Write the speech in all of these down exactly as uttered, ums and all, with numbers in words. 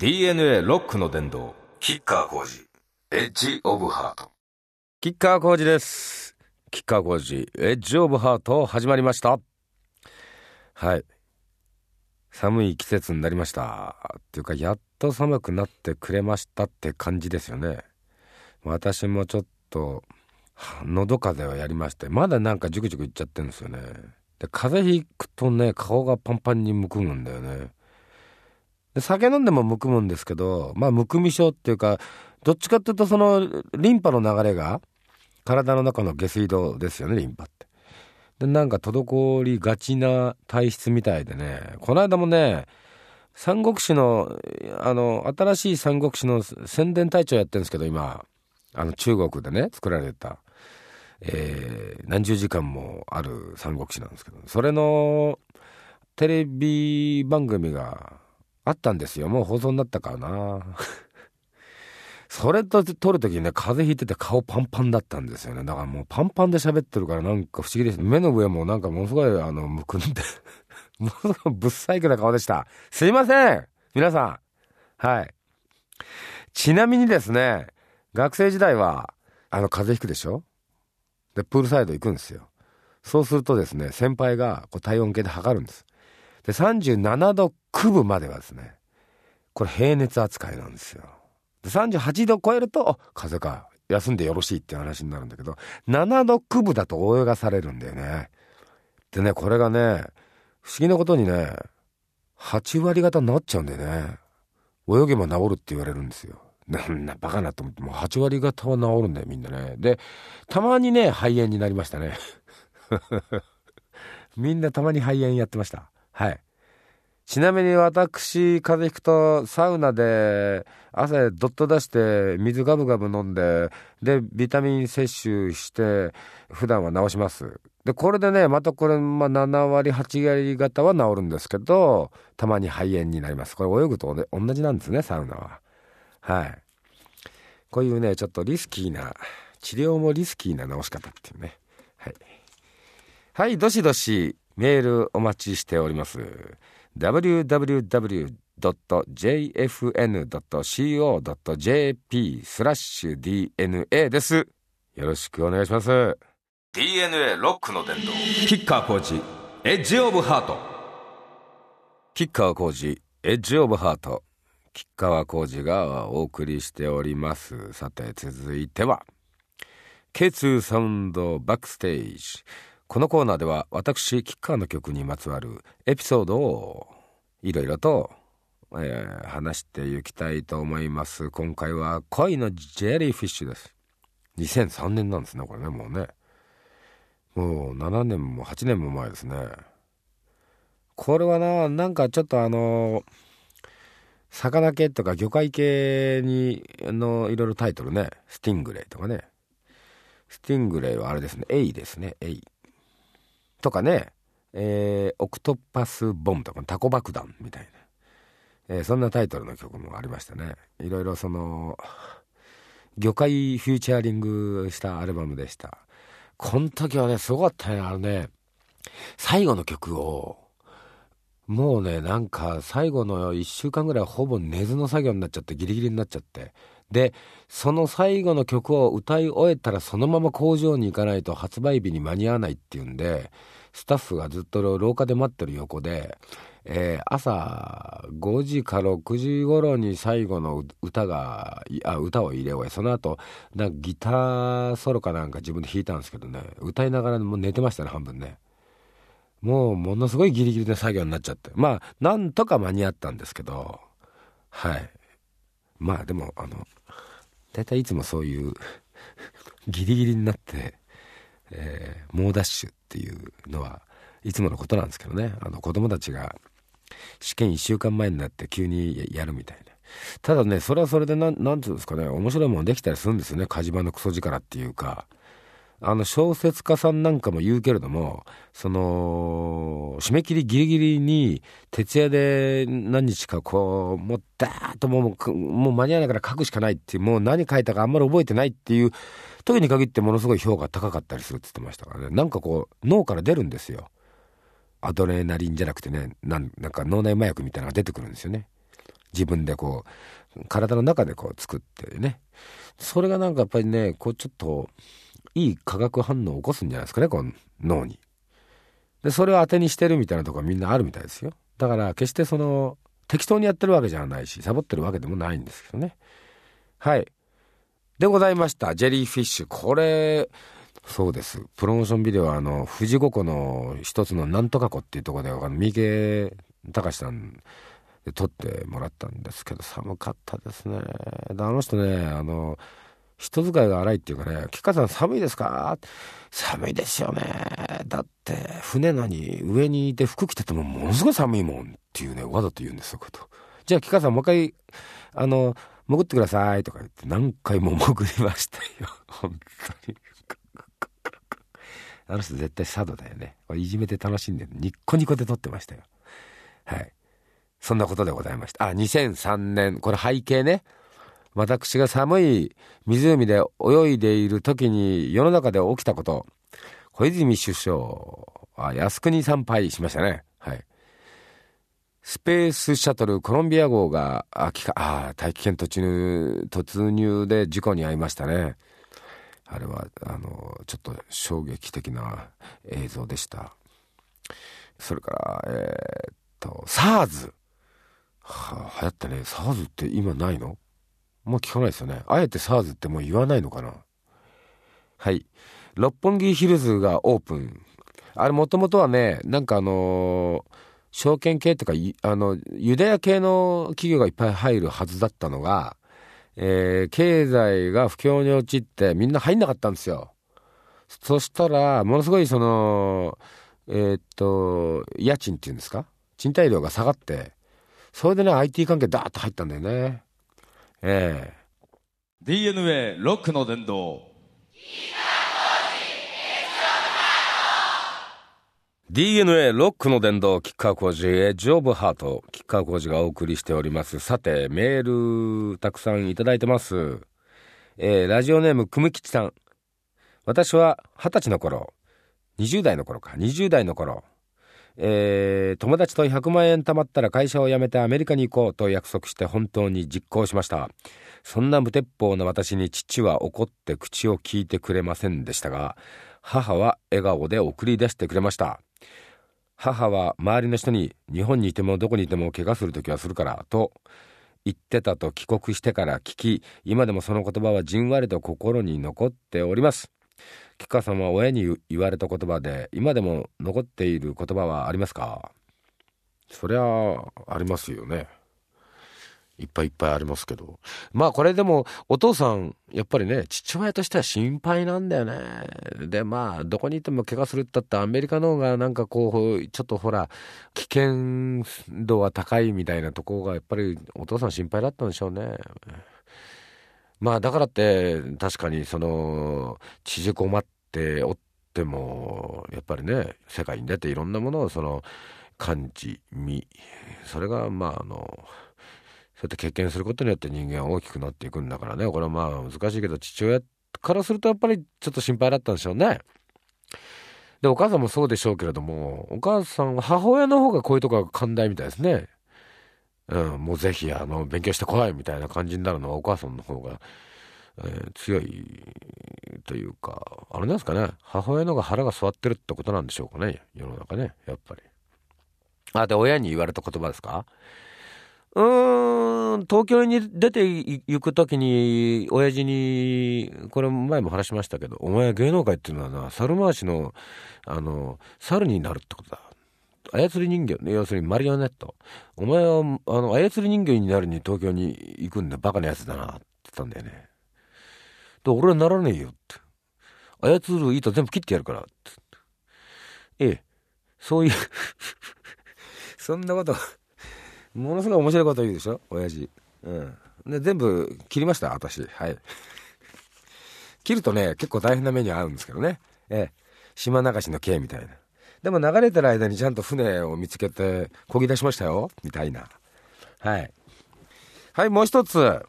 ディーエヌエー ロックの殿堂キッカー工事エッジオブハート。キッカー工事です。キッカー工事エッジオブハート始まりました。はい、寒い季節になりましたっていうか、やっと寒くなってくれましたって感じですよね。私もちょっと喉風邪をやりまして、まだなんかジュクジュクいっちゃってるんですよね。で、風邪ひくとね、顔がパンパンにむくむんだよね。酒飲んでもむくむんですけど、まあむくみ症っていうか、どっちかっていうとそのリンパの流れが体の中の下水道ですよね、リンパって。で、なんか滞りがちな体質みたいでね、この間もね、三国志のあの新しい三国志の宣伝隊長やってるんですけど、今あの中国でね作られた、えー、何十時間もある三国志なんですけど、それのテレビ番組があったんですよ。もう放送になったからなそれと撮るときにね、風邪ひいてて顔パンパンだったんですよね。だからもうパンパンで喋ってるから、なんか不思議です。目の上もなんかものすごいあのむくんでものすごいぶっさいくな顔でした。すいません皆さん。はい、ちなみにですね、学生時代はあの風邪ひくでしょ、でプールサイド行くんですよ。そうするとですね、先輩がこう体温計で測るんです。で、さんじゅうななどきゅうぶまではですね、これ平熱扱いなんですよ。で、さんじゅうはちど超えると風邪か、休んでよろしいっていう話になるんだけど、ななどきゅうぶだと泳がされるんだよね。でね、これがね、不思議なことにね、はちわりがたになっちゃうんだよね。泳げば治るって言われるんですよ。なんなバカなと思って、もうはちわりがたは治るんだよ、みんなね。で、たまにね、肺炎になりましたねみんなたまに肺炎やってました。はい。ちなみに私、風邪ひくとサウナで汗どっと出して水ガブガブ飲んで、でビタミン摂取して普段は治します。で、これでね、またこれ、まあ、ななわりはちわりがたは治るんですけど、たまに肺炎になります。これ泳ぐと同じなんですね、サウナは。はい。こういうね、ちょっとリスキーな治療もリスキーな治し方っていうね。はい、はい、どしどしメールお待ちしております。 ダブリューダブリューダブリュードットジェイエフエヌドットシーオードットジェイピースラッシュディーエヌエー です。よろしくお願いします。 ディーエヌエー ロックの殿堂キッカー工事エッジオブハート。キッカー工事エッジオブハート、キッカー工事がお送りしております。さて、続いては ケーツー サウンドバックステージ。このコーナーでは私キッカーの曲にまつわるエピソードをいろいろと、えー、話していきたいと思います。今回は恋のジェリーフィッシュです。にせんさんねんなんですね、これね。もうね、もうななねんもはちねんも前ですね。これはな、なんかちょっとあの魚系とか魚介系にのいろいろタイトルね。スティングレイとかね。スティングレイはあれですね、エイですね、エイとかね、えー、オクトパスボムとかタコ爆弾みたいな、えー、そんなタイトルの曲もありましたね。いろいろその魚介フューチャーリングしたアルバムでした。この時はね、すごかったね。あのね、最後の曲をもうね、なんか最後のいっしゅうかんぐらいほぼ寝ずの作業になっちゃって、ギリギリになっちゃって、でその最後の曲を歌い終えたらそのまま工場に行かないと発売日に間に合わないっていうんで、スタッフがずっと廊下で待ってる横で、えー、朝ごじかろくじ頃に最後の歌があ歌を入れ終え、その後なんかギターソロかなんか自分で弾いたんですけどね、歌いながらもう寝てましたね、半分ね。もうものすごいギリギリの作業になっちゃって、まあなんとか間に合ったんですけど、はい。まあでもあのだいたいいつもそういうギリギリになって、えー、猛ダッシュっていうのはいつものことなんですけどね。あの子供たちが試験いっしゅうかんまえになって急にやるみたいな。ただね、それはそれでなんなんていうんですかね、面白いもんできたりするんですよね。火事場のクソ力っていうか、あの小説家さんなんかも言うけれども、その締め切りギリギリに徹夜で何日かこうもうダーッともう、もう間に合わないから書くしかないっていう、もう何書いたかあんまり覚えてないっていう時に限ってものすごい評価高かったりするって言ってましたからね。なんかこう脳から出るんですよ、アドレナリンじゃなくてね、なん、なんか脳内麻薬みたいなのが出てくるんですよね。自分でこう体の中でこう作ってね、それがなんかやっぱりねこうちょっといい化学反応を起こすんじゃないですかね、この脳に。でそれを当てにしてるみたいなところはみんなあるみたいですよ。だから決してその適当にやってるわけじゃないし、サボってるわけでもないんですけどね。はいでございました。ジェリーフィッシュ、これそうです、プロモーションビデオはあの富士五湖の一つのなんとか湖っていうところであの三池隆さんで撮ってもらったんですけど、寒かったですね。あの人ね、あの人使いが荒いっていうかね、吉川さん寒いですか、寒いですよね、だって船なのに上にいて服着ててもものすごい寒いもんっていうね、わざと言うんですよ。ことじゃあ吉川さんもう一回あの潜ってくださいとか言って何回も潜りましたよ本当にあの人絶対佐渡だよね。いじめて楽しんでニッコニコで撮ってましたよ。はいそんなことでございました。あにせんさんねん、これ背景ね、私が寒い湖で泳いでいる時に世の中で起きたこと、小泉首相は靖国参拝しましたね。はいスペースシャトルコロンビア号があきかあ大気圏突入突入で事故に遭いましたね。あれはあのちょっと衝撃的な映像でした。それからえー、っと SARS は流行ったね。 SARS って今ないの、もう聞かないですよね。あえて SARS ってもう言わないのかな。はい六本木ヒルズがオープン、あれもともとはねなんかあのー証券系とかあのユダヤ系の企業がいっぱい入るはずだったのが、えー、経済が不況に陥ってみんな入んなかったんですよ。そしたらものすごいそのえー、っと家賃っていうんですか、賃貸料が下がって、それでね アイティー 関係ダーッと入ったんだよね。えー、ディーエヌエー ロックの殿堂、ディーエヌエー ロックの殿堂、キッカー工事エッジオブハート、キッカー工事がお送りしております。さてメールたくさんいただいてます。えー、ラジオネームくむきちさん、私は二十歳の頃20代の頃か20代の頃、えー、友達とひゃくまんえん貯まったら会社を辞めてアメリカに行こうと約束して本当に実行しました。そんな無鉄砲な私に父は怒って口を聞いてくれませんでしたが、母は笑顔で送り出してくれました。母は周りの人に日本にいてもどこにいても怪我するときはするからと言ってたと帰国してから聞き、今でもその言葉はじんわりと心に残っております。吉川さんは親に言われた言葉で今でも残っている言葉はありますか。そりゃありますよね、いっぱいいっぱいありますけど、まあこれでもお父さんやっぱりね父親としては心配なんだよね。でまあどこにいても怪我するって言ったってアメリカの方がなんかこうちょっとほら危険度は高いみたいなところがやっぱりお父さん心配だったんでしょうね。まあだからって確かにその縮こまっておってもやっぱりね世界に出ていろんなものをその感じみ、それがまああのそうやって経験することによって人間は大きくなっていくんだからね。これはまあ難しいけど父親からするとやっぱりちょっと心配だったんでしょうね。でお母さんもそうでしょうけれども、お母さんは母親の方がこういうとこが寛大みたいですね。うん、もうぜひあの勉強してこいみたいな感じになるのはお母さんの方が、えー、強いというかあれなんですかね、母親の方が腹が据わってるってことなんでしょうかね、世の中ねやっぱり。あで親に言われた言葉ですか。うーん東京に出て行くときに親父にこれ前も話しましたけど、お前芸能界っていうのはな猿回しのあの猿になるってことだ、操り人形、要するにマリオネット、お前はあの操り人形になるに東京に行くんだバカなやつだなって言ったんだよね。で俺はならねえよって、操る糸全部切ってやるからって言って、ええそういうそんなことものすごい面白いこと言うでしょ親父、うん、で全部切りました私、はい切るとね結構大変な目に遭うんですけどね、ええ、島流しの刑みたいな、でも流れてる間にちゃんと船を見つけて漕ぎ出しましたよみたいな。はいはいもう一つ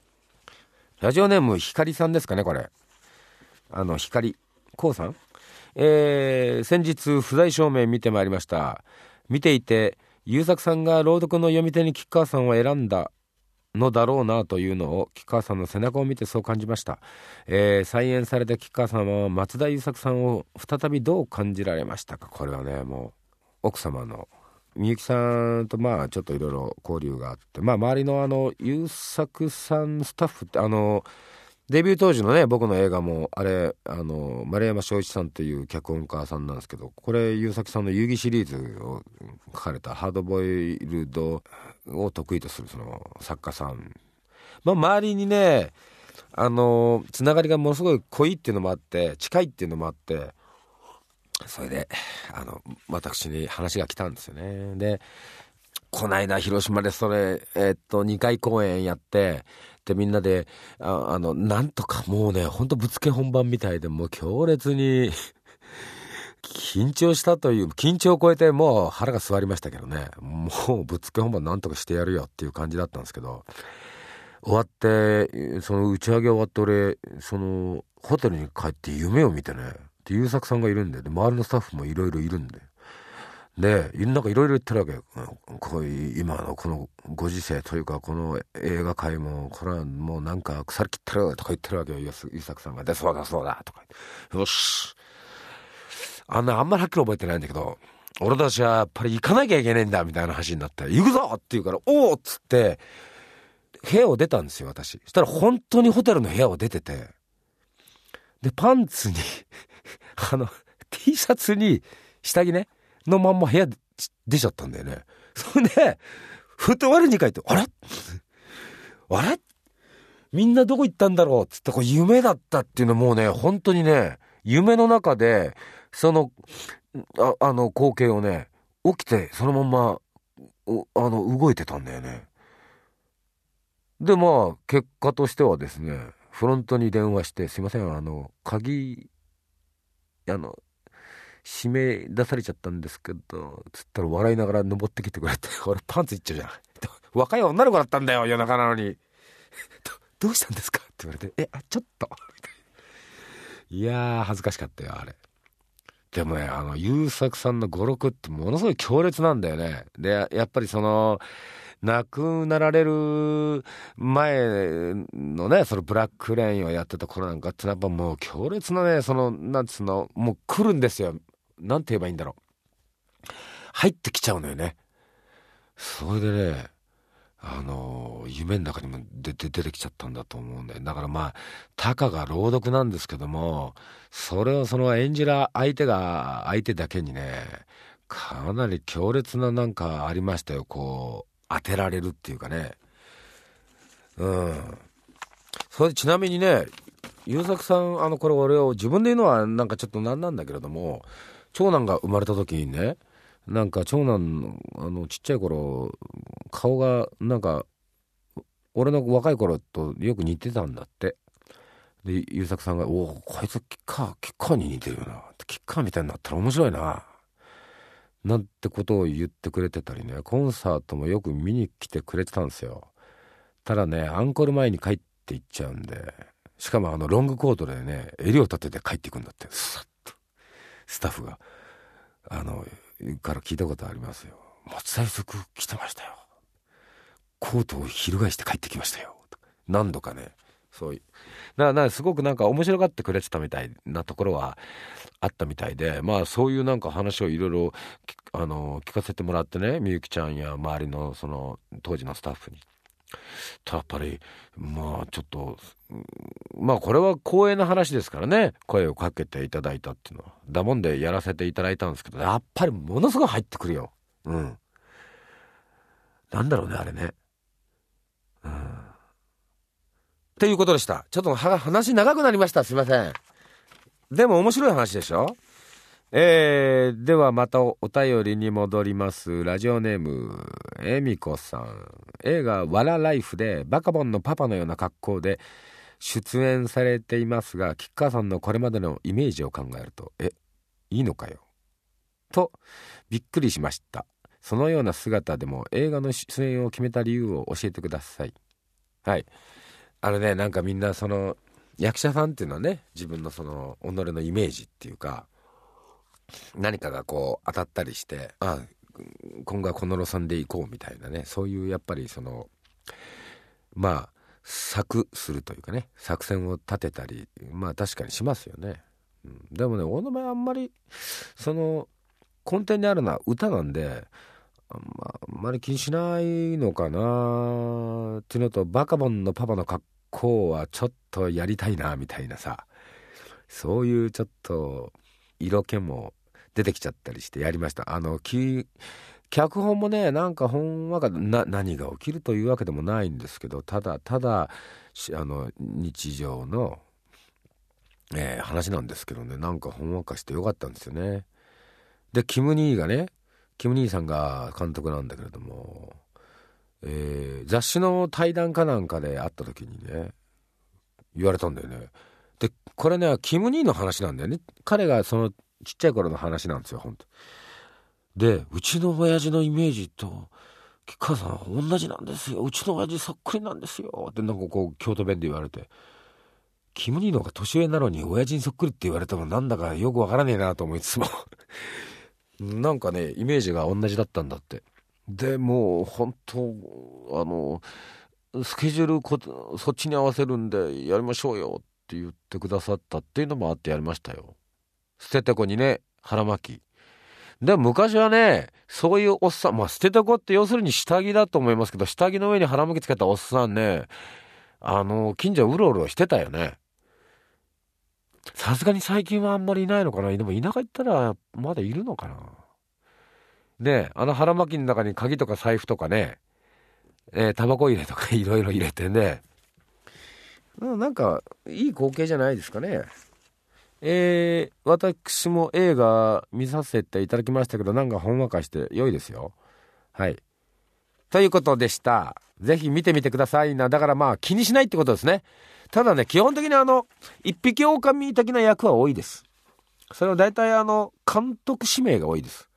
ラジオネームひかりさんですかね、これあのひかりこうさん、えー、先日不在証明見てまいりました。見ていて優作さんが朗読の読み手に吉川さんを選んだのだろうなというのを吉川さんの背中を見てそう感じました、えー、再演された吉川さんは松田優作さんを再びどう感じられましたか。これはね、もう奥様のみゆきさんとまあちょっといろいろ交流があって、まあ周りのあの優作さんスタッフってあのデビュー当時のね僕の映画もあれあの丸山正一さんという脚本家さんなんですけど、これ優作さんの遊戯シリーズを書かれたハードボイルドを得意とするその作家さん、まあ周りにねあのつながりがものすごい濃いっていうのもあって近いっていうのもあって、それであの私に話が来たんですよね。でこないだ広島でそれ、えー、っとにかい公演やって、でみんなでああのなんとかもうねほんとぶつけ本番みたいでもう強烈に緊張したという緊張を超えてもう腹が据わりましたけどね、もうぶつけ本番なんとかしてやるよっていう感じだったんですけど、終わってその打ち上げ終わって俺そのホテルに帰って夢を見てね、で優作さんがいるん で, で周りのスタッフもいろいろいるんででなんかいろいろ言ってるわけよ。こういう今のこのご時世というかこの映画界もこれはもうなんか腐りきってるとか言ってるわけよ。優作さんがでそうだそうだとかよしあんなあんまりはっきり覚えてないんだけど、俺たちはやっぱり行かなきゃいけねえんだみたいな話になって行くぞって言うからおおっつって部屋を出たんですよ私。そしたら本当にホテルの部屋を出てて、でパンツにあの T シャツに下着ねのまんま部屋出ちゃったんだよね。それでふと我に返ってあれあれみんなどこ行ったんだろうっつって、これ夢だったっていうのもうね本当にね夢の中でその あ, あの光景をね起きてそのまんまあの動いてたんだよね。でまあ結果としてはですねフロントに電話してすいませんあの鍵あの締め出されちゃったんですけどつったら笑いながら登ってきてくれて俺パンツいっちゃうじゃん若い女の子だったんだよ夜中なのにど, どうしたんですかって言われてえあちょっといやー恥ずかしかったよあれ。でもねあの優作さんの語録ってものすごい強烈なんだよね。でやっぱりその亡くなられる前のねそのブラックレーンをやってた頃なんかってやっぱもう強烈なねそのなんつうのもう来るんですよ。なんて言えばいいんだろう、入ってきちゃうのよね。それでねあの夢の中にも出て出てきちゃったんだと思うんだよ。だからまあたかが朗読なんですけども、それをその演じら相手が相手だけにねかなり強烈ななんかありましたよ。こう当てられるっていうかね、うん。それでちなみにね優作さんあのこれ俺を自分で言うのはなんかちょっとなんなんだけれども、長男が生まれた時にねなんか長男あのちっちゃい頃顔がなんか俺の若い頃とよく似てたんだって。で優作さんがおおこいつキッカーキッカーに似てるよなキッカーみたいになったら面白いななんてことを言ってくれてたりね、コンサートもよく見に来てくれてたんですよ。ただねアンコール前に帰って行っちゃうんで、しかもあのロングコートでね襟を立てて帰っていくんだって。スッとスタッフがあのから聞いたことありますよ。松田優作来てましたよ、コートを翻して帰ってきましたよ、何度かねそういうななすごくなんか面白がってくれてたみたいなところはあったみたいで、まあそういうなんか話をいろいろあの聞かせてもらってね、みゆきちゃんや周りのその当時のスタッフにやっぱりまあちょっとまあこれは光栄な話ですからね声をかけていただいたっていうのはだもんでやらせていただいたんですけど、やっぱりものすごい入ってくるよ。うんなんだろうねあれね、うんっていうことでした。ちょっと話長くなりましたすいません。でも面白い話でしょ。えー、ではまた お, お便りに戻ります。ラジオネームえみこさん、映画ワラライフでバカボンのパパのような格好で出演されていますが、吉川さんのこれまでのイメージを考えるとえいいのかよとびっくりしました。そのような姿でも映画の出演を決めた理由を教えてください。はいあのねなんかみんなその役者さんっていうのはね自分のその己のイメージっていうか何かがこう当たったりしてあ今後はこの路線で行こうみたいなね、そういうやっぱりそのまあ策するというかね、作戦を立てたり、まあ確かにしますよね、うん、でもね、俺の場合あんまりその根底にあるのは歌なんで、あんまあんまり気にしないのかなっていうのと、バカボンのパパの格好はちょっとやりたいなみたいなさ、そういうちょっと色気も出てきちゃったりしてやりました。あのき脚本もね、なんかほんわかな、何が起きるというわけでもないんですけど、ただただあの日常の、えー、話なんですけどね、なんかほんわかしてよかったんですよね。でキム兄がね、キム兄さんが監督なんだけれども、えー、雑誌の対談かなんかで会った時にね言われたんだよね。でこれね、キム兄の話なんだよね。彼がそのちっちゃい頃の話なんですよ、ほんと。でうちの親父のイメージと吉川さん同じなんですよ、うちの親父そっくりなんですよってなんかこう京都弁で言われて、キム兄の方が年上なのに親父にそっくりって言われてもなんだかよくわからねえなと思いつつもなんかねイメージが同じだったんだって。でもう本当あのスケジュールこそっちに合わせるんでやりましょうよって言ってくださったっていうのもあってやりましたよ。捨ててこにね腹巻きで、昔はねそういうおっさん、まあ捨ててこって要するに下着だと思いますけど、下着の上に腹巻きつけたおっさんね、あの近所うろうろしてたよね。さすがに最近はあんまりいないのかな。でも田舎行ったらまだいるのかな。ね、あの腹巻きの中に鍵とか財布とかね、えー、タバコ入れとかいろいろ入れてね、なんかいい光景じゃないですかね。えー、私も映画見させていただきましたけど、なんかほんわかして良いですよ。はい、ということでした。ぜひ見てみてくださいな。だからまあ気にしないってことですね。ただね、基本的にあの一匹狼的な役は多いです。それは大体あの監督指名が多いです。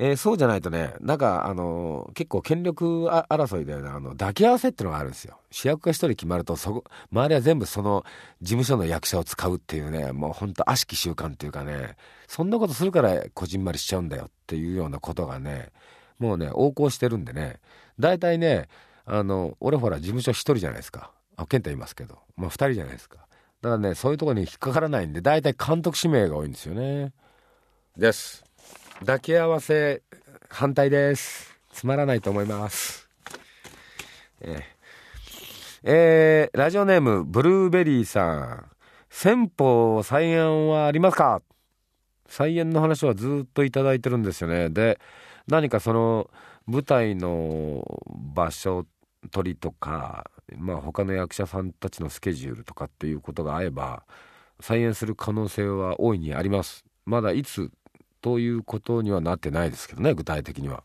えー、そうじゃないとね、なんかあの結構権力争いで、ね、あの抱き合わせってのがあるんですよ。主役が一人決まるとそこ周りは全部その事務所の役者を使うっていうね、もうほんと悪しき習慣っていうかね、そんなことするからこじんまりしちゃうんだよっていうようなことがね、もうね横行してるんでね、大体ねあの俺ほら事務所一人じゃないですか。あ、健太いますけど、まあ二人じゃないですか。だからね、そういうところに引っかからないんで、大体監督指名が多いんですよね。です。抱き合わせ反対です。つまらないと思います。えーえー、ラジオネームブルーベリーさん、先方再演はありますか？再演の話はずっといただいてるんですよね。で何かその舞台の場所取りとか、まあ他の役者さんたちのスケジュールとかっていうことが合えば再演する可能性は大いにあります。まだいつということにはなってないですけどね、具体的には。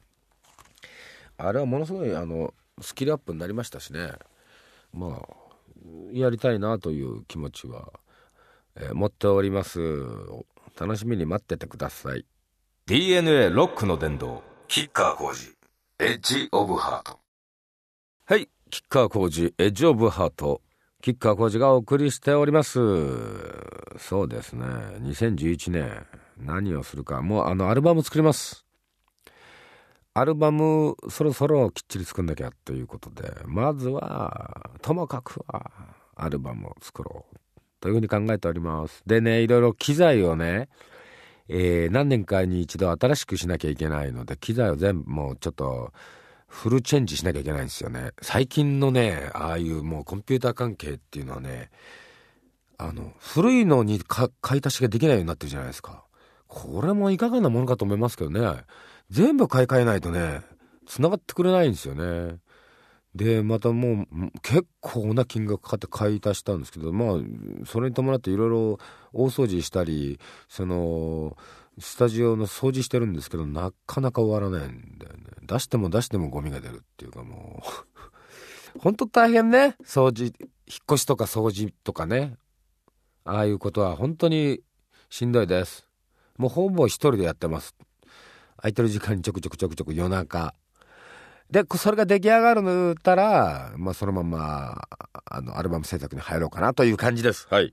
あれはものすごいあのスキルアップになりましたしね、まあやりたいなという気持ちは、えー、持っております。楽しみに待っててください。 ディーエヌエー ロックの殿堂、吉川晃司エッジオブハート。はい、吉川晃司エッジオブハート、吉川晃司がお送りしております。そうですね、にせんじゅういちねん何をするか、もうあのアルバム作ります。アルバムそろそろきっちり作んなきゃということで、まずはともかくはアルバムを作ろうというふうに考えております。でね、いろいろ機材をね、えー、何年かに一度新しくしなきゃいけないので、機材を全部もうちょっとフルチェンジしなきゃいけないんですよね。最近のね、ああいうもうコンピューター関係っていうのはね、あの古いのに買い足しができないようになってるじゃないですか。これもいかがなものかと思いますけどね、全部買い替えないとね繋がってくれないんですよね。でまたもう結構な金額かかって買い足したんですけど、まあそれに伴っていろいろ大掃除したり、そのスタジオの掃除してるんですけど、なかなか終わらないんだよね。出しても出してもゴミが出るっていうか、もうほんと大変ね。掃除、引っ越しとか掃除とかね、ああいうことは本当にしんどいです。もうほぼ一人でやってます。空いてる時間にちょくちょくちょくちょく夜中で、それが出来上がるのったら、まあ、そのままあのアルバム制作に入ろうかなという感じです。はい、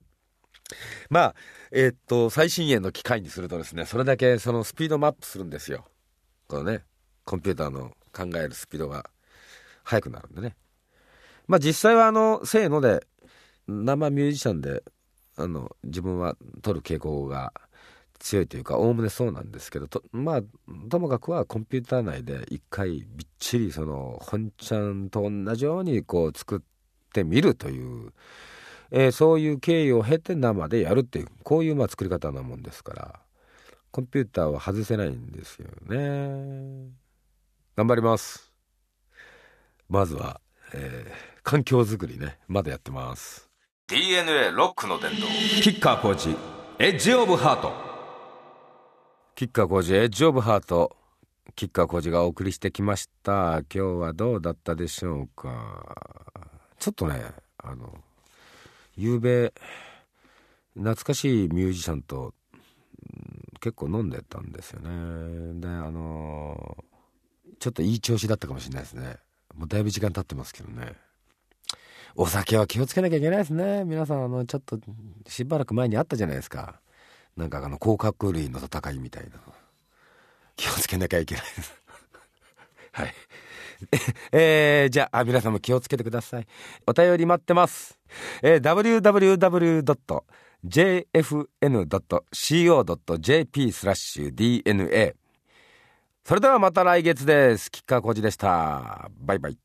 まあえー、っと最新鋭の機械にするとですね、それだけそのスピードもアップするんですよ。このねコンピューターの考えるスピードが速くなるんでね、まあ実際はあのせーので生ミュージシャンであの自分は撮る傾向が強いというか、おおむねそうなんですけど、とまあともかくはコンピューター内で一回びっちりその本ちゃんと同じようにこう作ってみるという、えー、そういう経緯を経て生でやるっていう、こういうまあ作り方なもんですから、コンピューターは外せないんですよね。頑張ります。まずは、えー、環境づくりね、まだやってます。 ディーエヌエー ロックの伝道、キッカーコーチエッジオブハート、キッカーコーチエッジオブハート、キッカーコーチがお送りしてきました。今日はどうだったでしょうか。ちょっとねあのゆうべ懐かしいミュージシャンと、うん、結構飲んでたんですよね。であのちょっといい調子だったかもしれないですね。もうだいぶ時間経ってますけどね。お酒は気をつけなきゃいけないですね。皆さんあのちょっとしばらく前にあったじゃないですか、なんかあの甲殻類の戦いみたいな、気をつけなきゃいけないですはいえー、じゃあ皆さんも気をつけてください。お便り待ってます、えー、ダブリューダブリューダブリュードットジェイエフエヌドットシーオードットジェイピースラッシュディーエヌエー。 それではまた来月です。キッカーコーチでした。バイバイ。